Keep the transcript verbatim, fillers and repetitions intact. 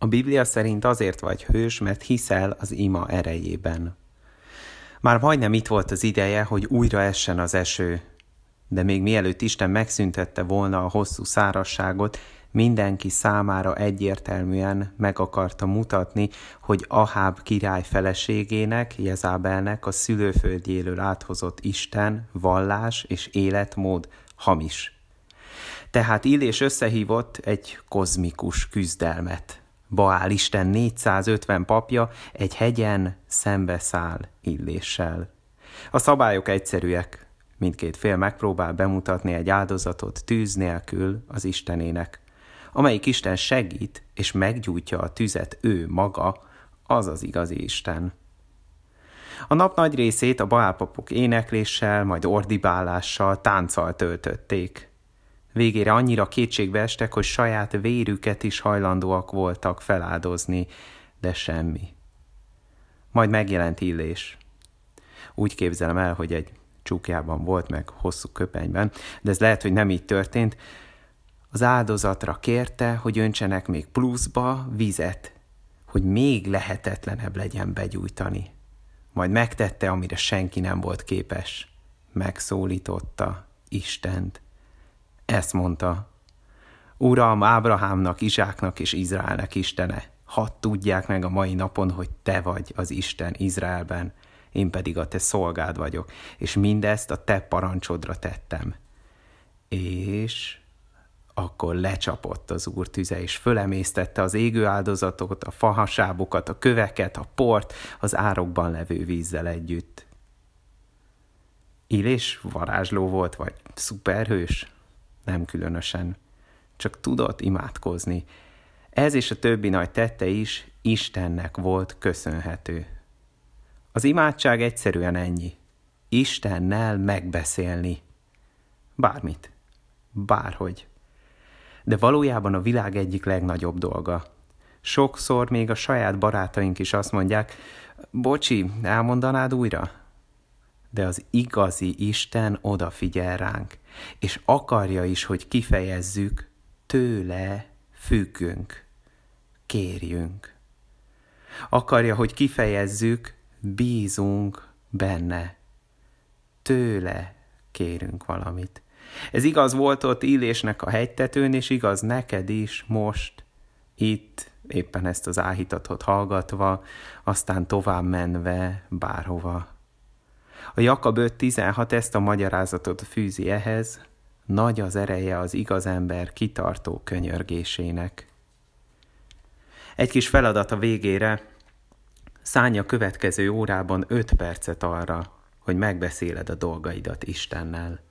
A Biblia szerint azért vagy hős, mert hiszel az ima erejében. Már majdnem itt volt az ideje, hogy újra essen az eső, de még mielőtt Isten megszüntette volna a hosszú szárazságot, mindenki számára egyértelműen meg akarta mutatni, hogy Aháb király feleségének, Jezábelnek a szülőföldjéről áthozott Isten, vallás és életmód hamis. Tehát Illés összehívott egy kozmikus küzdelmet. Baál Isten négyszázötven papja egy hegyen szembeszáll Illéssel. A szabályok egyszerűek. Mindkét fél megpróbál bemutatni egy áldozatot tűz nélkül az Istenének. Amelyik Isten segít és meggyújtja a tüzet ő maga, az az igazi Isten. A nap nagy részét a baálpapok énekléssel, majd ordibálással, tánccal töltötték. Végére annyira kétségbe estek, hogy saját vérüket is hajlandóak voltak feláldozni, de semmi. Majd megjelent Illés. Úgy képzelem el, hogy egy csukjában volt, meg hosszú köpenyben, de ez lehet, hogy nem így történt. Az áldozatra kérte, hogy öntsenek még pluszba vizet, hogy még lehetetlenebb legyen begyújtani. Majd megtette, amire senki nem volt képes. Megszólította Istent. Ezt mondta: Uram, Ábrahámnak, Izsáknak és Izraelnek Istene, hadd tudják meg a mai napon, hogy te vagy az Isten Izraelben, én pedig a te szolgád vagyok, és mindezt a te parancsodra tettem. És akkor lecsapott az Úr tüze, és fölemésztette az égő áldozatot, a fahasábokat, a köveket, a port, az árokban levő vízzel együtt. Illés varázsló volt, vagy szuperhős? Nem különösen. Csak tudott imádkozni. Ez és a többi nagy tette is Istennek volt köszönhető. Az imádság egyszerűen ennyi. Istennel megbeszélni. Bármit. Bárhogy. De valójában a világ egyik legnagyobb dolga. Sokszor még a saját barátaink is azt mondják: bocsi, elmondanád újra? De az igazi Isten odafigyel ránk, és akarja is, hogy kifejezzük, tőle függünk, kérjünk. Akarja, hogy kifejezzük, bízunk benne, tőle kérünk valamit. Ez igaz volt ott Illésnek a hegytetőn, és igaz neked is most, itt, éppen ezt az áhítatot hallgatva, aztán tovább menve bárhova. A Jakab öt tizenhat ezt a magyarázatot fűzi ehhez: nagy az ereje az igaz ember kitartó könyörgésének. Egy kis feladat a végére: szánj a következő órában öt percet arra, hogy megbeszéled a dolgaidat Istennel.